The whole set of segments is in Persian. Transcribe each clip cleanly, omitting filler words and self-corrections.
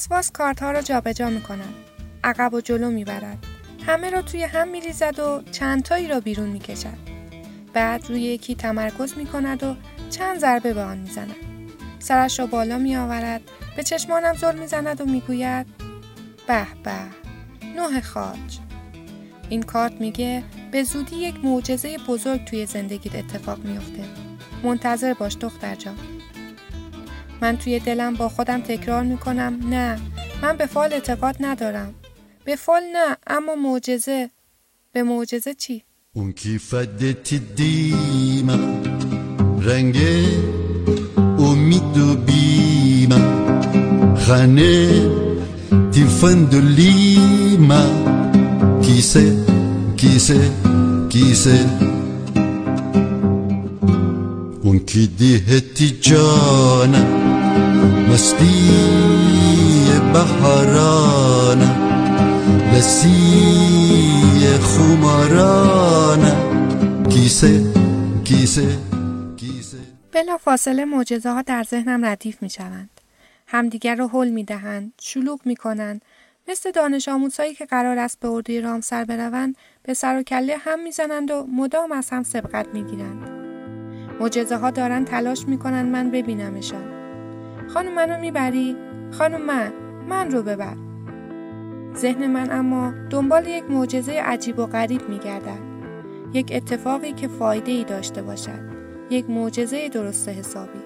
وسواس کارت‌ها را جابجا می‌کند. عقب و جلو می‌برد. همه را توی هم می‌ریزد و چند تایی را بیرون می‌کشد. بعد روی یکی تمرکز می‌کند و چند ضربه به آن می‌زند. سرش را بالا می‌آورد، به چشمانم زل می‌زند و می‌گوید: به به، نوح خاج. این کارت میگه به زودی یک معجزه بزرگ توی زندگیت اتفاق میفته. منتظر باش دختر جان. من توی دلم با خودم تکرار میکنم: نه، من به فال اعتقاد ندارم. به فال نه، اما معجزه. به معجزه چی؟ اون کی فدت دیمم رنگ امید و بیمم خانه تیفند و لیمم کیسه کیسه کیسه اون کی دیهتی جانم مستی بحرانم لسی خمارانم کیسه کیسه کیسه. بلا فاصله معجزه ها در ذهنم ردیف می شوند. همدیگر رو هل می دهند، شلوغ می کنند. مثل دانش آموزهایی که قرار است به اردوی رامسر بروند، به سر و کله هم میزنند و مدام از هم سبقت میگیرند. معجزه ها دارن تلاش میکنند من ببینمشان. خانم منو میبری؟ خانم من رو ببر. ذهن من اما دنبال یک معجزه عجیب و غریب میگردد. یک اتفاقی که فایده ای داشته باشد. یک معجزه درست حسابی.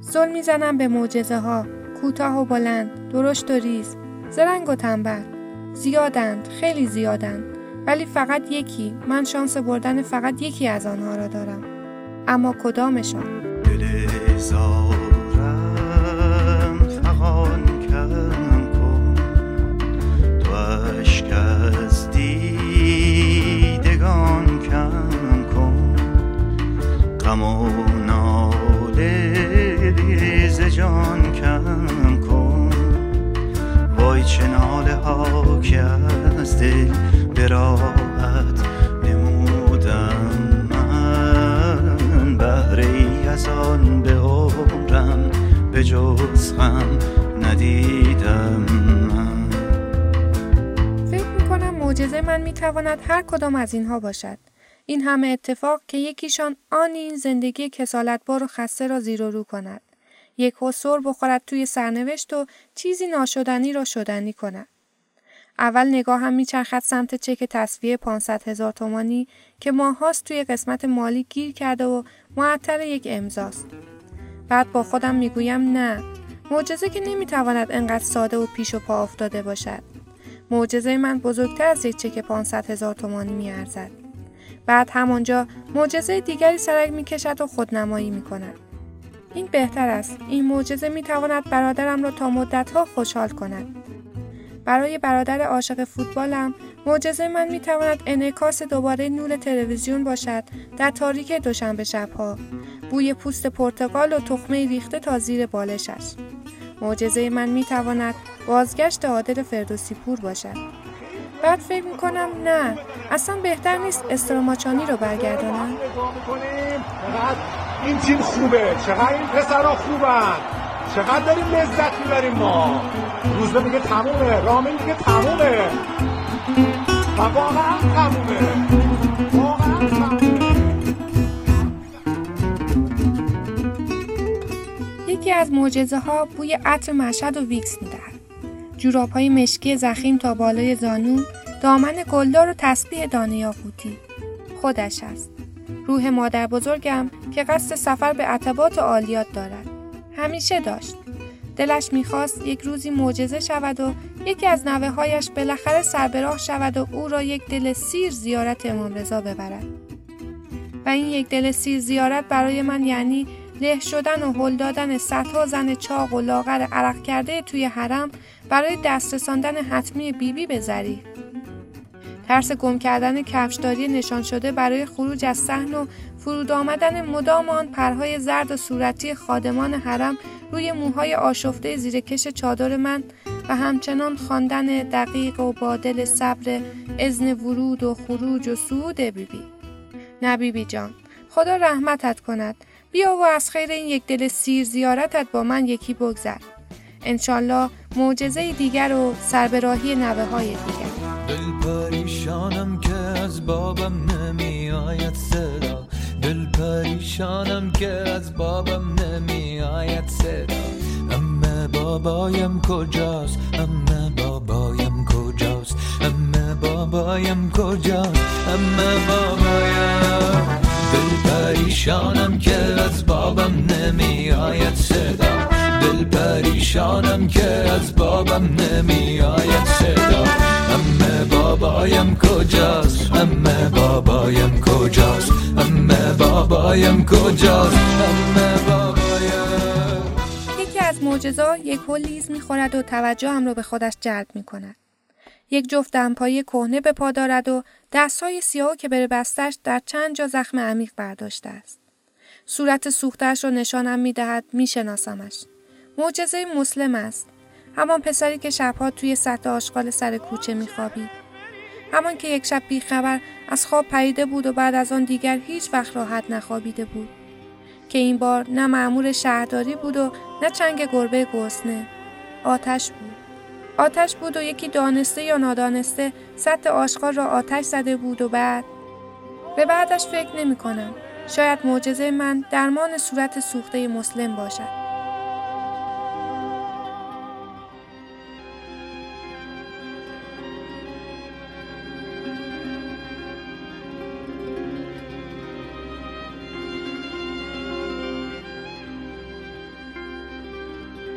زل میزنم به معجزه ها، کوتاه و بلند، درشت و ریز، زرنگ و تنبل. زیادند، خیلی زیادند، ولی فقط یکی، من شانس بردن فقط یکی از آنها را دارم. اما کدامشان؟ دل ازارم فغان کم کن، تو عشق از دیدگان کم کن، غم و ناله ریز جان کم کن. وای چه ناله ها که از دل به راحت نمودم من، بهره ای از آن به عمرم به جز غم ندیدم من. فکر میکنم معجزه من میتواند هر کدام از اینها باشد. این همه اتفاق که یکیشان آن این زندگی کسالتبار و خسته را زیر و رو کند. یک حسور بخورد توی سرنوشت و چیزی ناشدنی را شدنی کند. اول نگاه هم میچرخد سمت چک تصفیه 500,000 تومانی که ماهاست توی قسمت مالی گیر کرده و معطل یک امضاست. بعد با خودم میگویم نه، معجزه که نمیتواند انقدر ساده و پیش و پا افتاده باشد. معجزه من بزرگتر از یک چک 500,000 تومانی میارزد. بعد همانجا معجزه دیگری سرک میکشد و خودنمایی میکند. این بهتر است. این معجزه میتواند برادرم را تا مدت‌ها خوشحال کند. برای برادر عاشق فوتبالم، معجزه من میتواند انعکاس دوباره نور تلویزیون باشد در تاریک دوشنبه شب‌ها. بوی پوست پرتقال و تخمه ریخته تا زیر بالشش. معجزه من میتواند بازگشت عادل فردوسی پور باشد. بعد فکر میکنم نه، اصلا بهتر نیست استراماچانی رو برگردانم. این تیم خوبه، چقدر این پسرها خوبن، چقدر داریم لذت میبریم ما. روزه میگه تمومه، رامین میگه تمومه و واقعا تمومه، واقعا تمومه. یکی از معجزه ها بوی عطر مشهد و ویکس میدهد. جوراب های مشکی زخیم تا بالای زانو، دامن گلدار و تسبیح دانه یاقوتی. خودش است. روح مادر بزرگم که قصد سفر به عتبات و عالیات دارد. همیشه داشت. دلش میخواست یک روزی معجزه شود و یکی از نوه هایش بالاخره سر به راه شود و او را یک دل سیر زیارت امام رضا ببرد. و این یک دل سیر زیارت برای من یعنی له شدن و هل دادن صدها زن چاق و لاغر عرق کرده توی حرم برای دست رساندن حتمی بیبی به ذریع. ترس گم کردن کفشداری نشان شده برای خروج از صحن و فرود آمدن مدام آن پرهای زرد و صورتی خادمان حرم روی موهای آشفته زیرکش چادر من و همچنان خواندن دقیق و با دل صبر اذن ورود و خروج و صعود بیبی. نه بیبی جان، خدا رحمتت کند. بیا و از خیر این یک دل سیر زیارتت با من یکی بگذر. انشالله معجزه دیگر و سربراهی نوه های دیگر. دل پریشانم که از بابم نمی آید صدا، دل پریشانم که از بابم نمی آید صدا. امه بابایم کجاست؟ امه بابایم کجاست؟ امه بابایم کجاست؟ امه بابایم. دل پریشانم که از بابم نمی آید صدا، دل پریشانم که از بابم نمی آید صدا. امه بابایم کجاست؟ امه بابایم کجاست؟ امه بابایم کجاست؟ امه بابایم. یکی از معجزه‌ها یک گل لیز می‌خورد و توجهم را به خودش جلب می‌کند. یک جفت دمپایی کهنه به پا دارد و دست‌های سیاه که بر بستش در چند جا زخم عمیق برداشته است. صورت سوختش را نشانم می‌دهد، می‌شناسمش. معجزه مسلم است، همان پسری که شبها توی سطح آشغال سر کوچه میخوابید، همان که یک شب بیخبر از خواب پریده بود و بعد از آن دیگر هیچ وقت راحت نخوابیده بود، که این بار نه مأمور شهرداری بود و نه چنگ گربه گرسنه، آتش بود. آتش بود و یکی دانسته یا نادانسته سطح آشغال را آتش زده بود و بعد به بعدش فکر نمی کنم. شاید معجزه من درمان صورت سوخته مسلم باشد.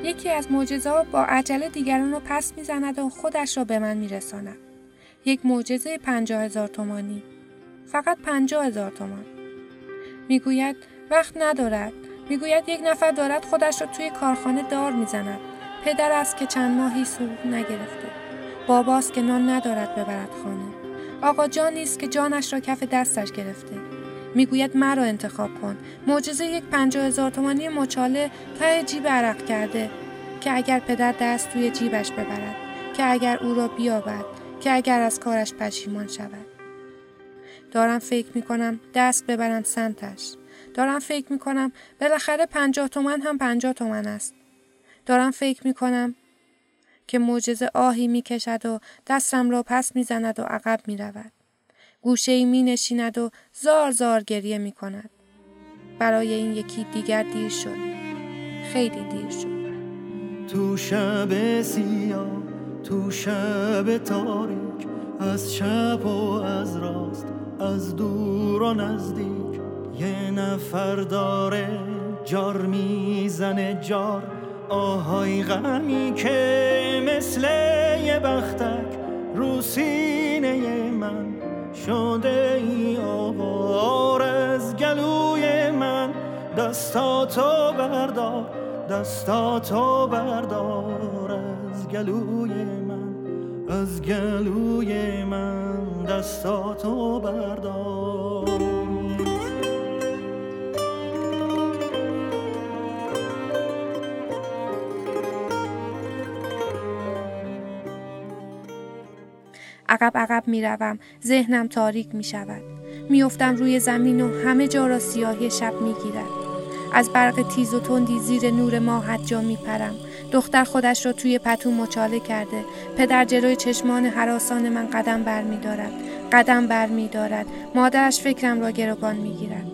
یکی از معجزه‌ها با عجله دیگران را پس می‌زند و خودش را به من می‌رساند. یک معجزه 50,000 تومانی. فقط 50,000 تومان. میگوید وقت ندارد. میگوید یک نفر دارد خودش را توی کارخانه دار می‌زند. پدر است که چند ماهی سود نگرفته. باباست که نان ندارد ببرد خانه. آقا جان است که جانش را کف دستش گرفته. میگوید مرا انتخاب کن. معجزه یک 50,000 تومانی مچاله ته جیب عرق کرده، که اگر پدر دست توی جیبش ببرد، که اگر او را بیابد، که اگر از کارش پشیمان شود. دارم فکر میکنم دست ببرم سمتش. دارم فکر میکنم بالاخره 50 تومن هم 50 تومن است. دارم فکر میکنم که معجزه آهی میکشد و دستم را پس میزند و عقب میرود. گوشه‌ای می‌نشیند و زار زار گریه می‌کند. برای این یکی دیگر دیر شد. خیلی دیر شد. تو شب سیاه، تو شب تاریک، از چپ و از راست، از دور و نزدیک، یه نفر داره جار میزنه، جار آهای غمی که مثل یه بختک رو سینه من شده ای آوار. از گلوی من دستاتو بردار، دستاتو بردار از گلوی من، از گلوی من دستاتو بردار. عقب عقب می روم، ذهنم تاریک می شود. می افتم روی زمین و همه جا را سیاهی شب می گیرد. از برق تیز و تندی زیر نور ماه هجا می پرم. دختر خودش را توی پتو مچاله کرده. پدر جلوی چشمان هراسان من قدم بر می دارد. قدم بر می دارد. مادرش فکرم را گروگان می گیرد.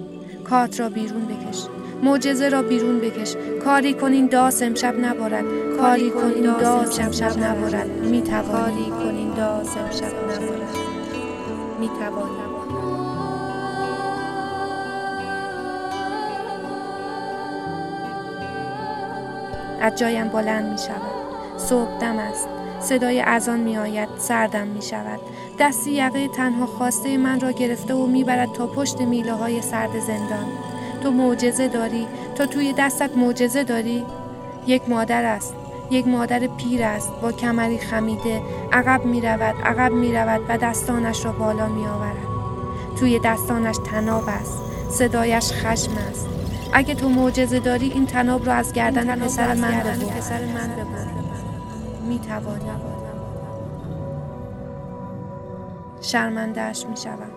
کارت را بیرون بکش. معجزه را بیرون بکش. کاری کنین داس امشب نبارد. کاری کنین داس امشب نبارد. میتوانی کنین داس امشب نبارد. میتوانی. از جایم بلند می شود. صبح دم است. صدای اذان می آید. سردم می شود. دستی یقه تنها خواسته من را گرفته و می برد تا پشت میله های سرد زندان. تو معجزه داری؟ تو توی دستت معجزه داری؟ یک مادر است، یک مادر پیر است، با کمری خمیده. عقب می رود، عقب می رود و دستانش را بالا می آورد. توی دستانش تناب است. صدایش خشم است. اگه تو معجزه داری این تناب را از گردن پسر من ببر. می توانم. شرمنده‌اش می شود.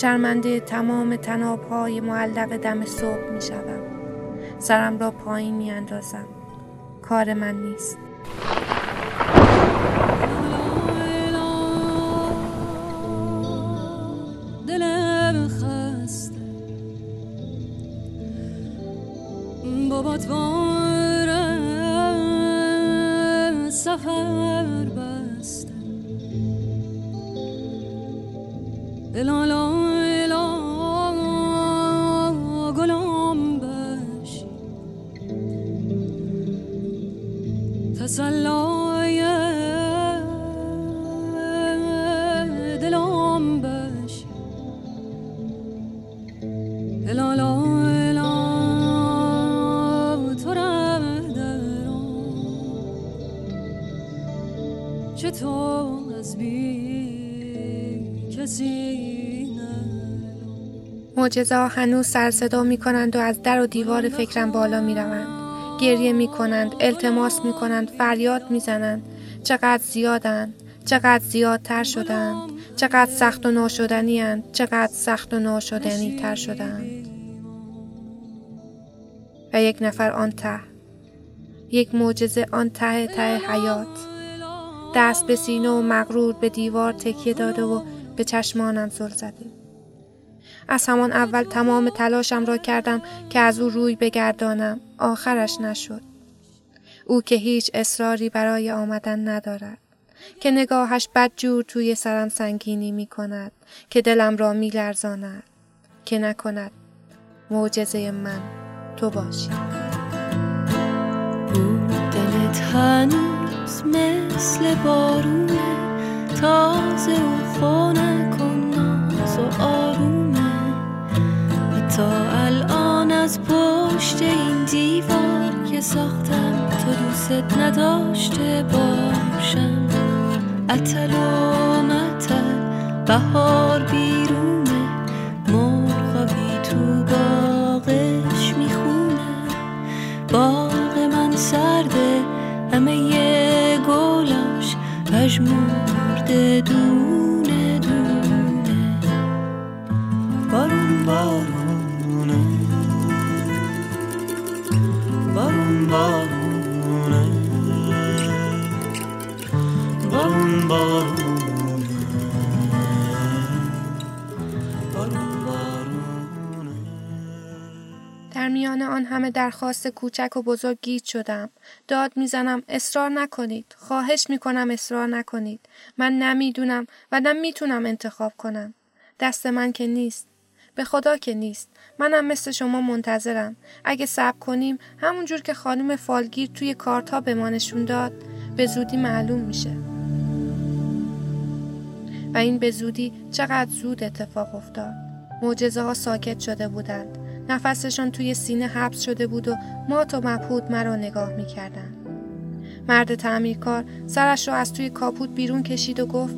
شرمنده تمام تناب‌های معلق دم صبح می‌شوم. سرم را پایین می‌اندازم. کار من نیست. دلم خسته بابات واره سفر بسته دلالا تسلای دلم باش الا لا الا تو را دارم چطور از بی کسی نه. معجزه‌ها هنوز سر صدا می‌کنند و از در و دیوار فکرم بالا می‌روند. گریه می کنند، التماس می کنند، فریاد می زنند. چقدر زیادند، چقدر زیادتر شدند، چقدر سخت و ناشدنی اند، چقدر سخت و ناشدنی تر شدند. و یک نفر آن ته، یک معجزه آن ته ته حیات، دست به سینه و مغرور به دیوار تکیه داده و به چشمانم زل زده. از همان اول تمام تلاشم را کردم که از او روی بگردانم. آخرش نشد. او که هیچ اصراری برای آمدن ندارد، که نگاهش بدجور توی سرم سنگینی می کند، که دلم را می لرزاند، که نکند معجزه من تو باشی. او دلت هنوز مثل بارونه تازه و خونه کن ناز و آرومه، تا الان از پشت این دیوار که ساختم تو دوست نداشته باشم. عطل و مطل بهار بیرونه، مرغابی تو باغش میخونه، باغ من سرده همه یه گلاش پژمرده دونه دونه، بارون بارون بارونه بارون بارونه بارون بارونه. در میان آن همه درخواست کوچک و بزرگ گیج شدم. داد میزنم اصرار نکنید، خواهش میکنم اصرار نکنید. من نمیدونم و نمیتونم انتخاب کنم. دست من که نیست، به خدا که نیست. منم مثل شما منتظرم. اگه صبر کنیم، همون جور که خانم فالگیر توی کارت‌ها به ما نشون داد، به زودی معلوم میشه. و این به زودی چقدر زود اتفاق افتاد. معجزه‌ها ساکت شده بودند. نفسشان توی سینه حبس شده بود و مات و مبهوت مرا نگاه می‌کردند. مرد تعمیرکار سرش را از توی کاپوت بیرون کشید و گفت: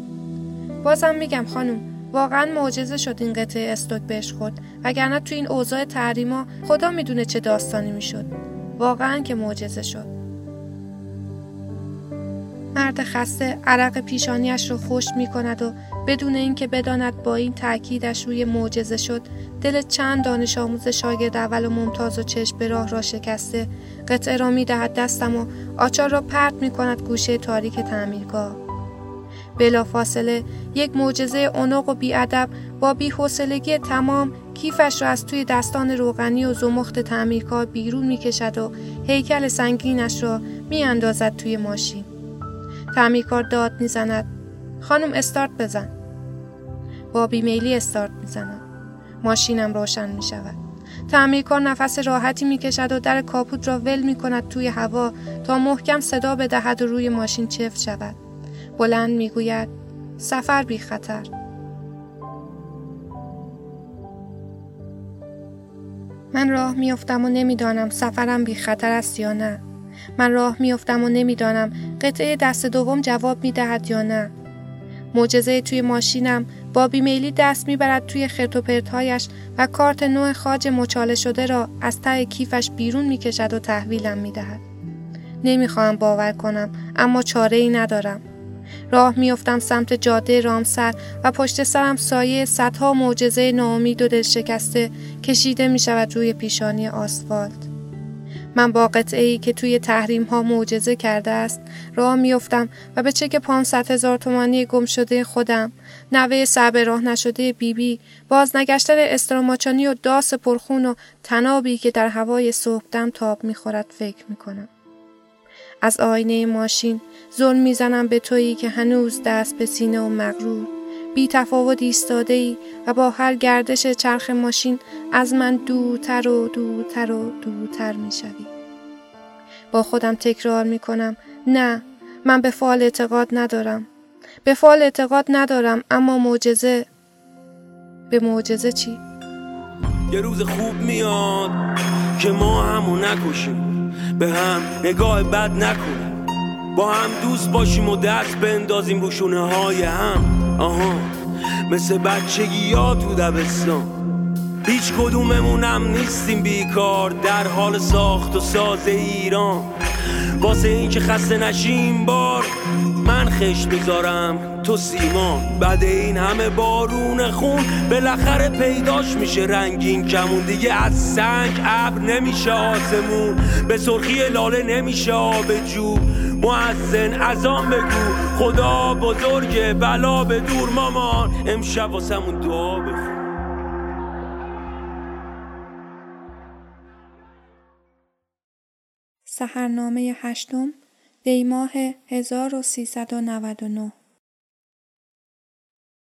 بازم میگم خانم، واقعا معجزه شد این قطعه استوک بهش خورد، وگرنه تو این اوضاع تحریما خدا میدونه چه داستانی میشد. واقعا که معجزه شد. مرد خسته عرق پیشانیش رو خشک میکند و بدون اینکه بداند با این تاکیدش روی معجزه شد، دل چند دانش آموز شاگرد اول و ممتاز و چشم به راه را شکسته قطعه را میدهد دستم و آچار را پرت میکند گوشه تاریک تعمیرگاه. بلافاصله یک معجزه اونق و بی‌ادب با بی‌حوصلگی تمام کیفش را از توی دستان روغنی و زمخت تعمیرکار بیرون می‌کشد و هیکل سنگینش را می‌اندازد توی ماشین. تعمیرکار داد می‌زند: خانم استارت بزن. با بی‌میلی استارت می‌زنم. ماشینم روشن می‌شود. تعمیرکار نفس راحتی می‌کشد و در کاپوت را ول می‌کند توی هوا تا محکم صدا بدهد و روی ماشین چفت شود. بلند میگوید: سفر بی خطر. من راه میافتم و نمیدانم سفرم بی خطر است یا نه. من راه میافتم و نمیدانم قطعه دست دوم جواب میدهد یا نه. معجزه توی ماشینم با بیمیلی دست میبرد توی خرت و پرت‌هایش و کارت نوع خواجه مچاله شده را از ته کیفش بیرون میکشد و تحویلم میدهد. نمیخوام باور کنم، اما چاره‌ای ندارم. راه میافتم سمت جاده رامسر و پشت سرم سایه صدها معجزه ناامید و دلشکسته کشیده می شود روی پیشانی آسفالت. من با قطعه‌ای که توی تحریم‌ها معجزه کرده است راه میافتم و به چک 500,000 تومانی گم شده خودم، نوه صعب راه نشده بیبی، بازنگشتر استراماچانی و داس پرخون و تنابی که در هوای صبحدم تاب می‌خورد فکر می‌کنم. از آینه ماشین زل میزنم به تویی که هنوز دست به سینه و مغرور بی تفاوت ایستاده‌ای و با هر گردش چرخ ماشین از من دورتر و دورتر و دورتر میشوی. با خودم تکرار میکنم نه، من به فعل اعتقاد ندارم، به فعل اعتقاد ندارم، اما معجزه، به معجزه چی؟ یه روز خوب میاد که ما همو نکشیم، به هم نگاه بد نکنیم، با هم دوست باشیم و دست بندازیم رو شونه های هم. آها مثل بچگی ها تو دبستان، هیچ کدوممونم نیستیم بیکار در حال ساخت و ساز ایران. واسه این که خسته نشیم بار من خشت بذارم تو سیمان، بعد این همه بارون خون بالاخره پیداش میشه رنگین کمون، دیگه از سنگ ابر نمیشه آسمون، به سرخی لاله نمیشه آب جو، مؤذن اذان بگو خدا بزرگه بلا به دور مامان، امشب واسمون دعا بخون. سحرنامه 8 دی ماه 1399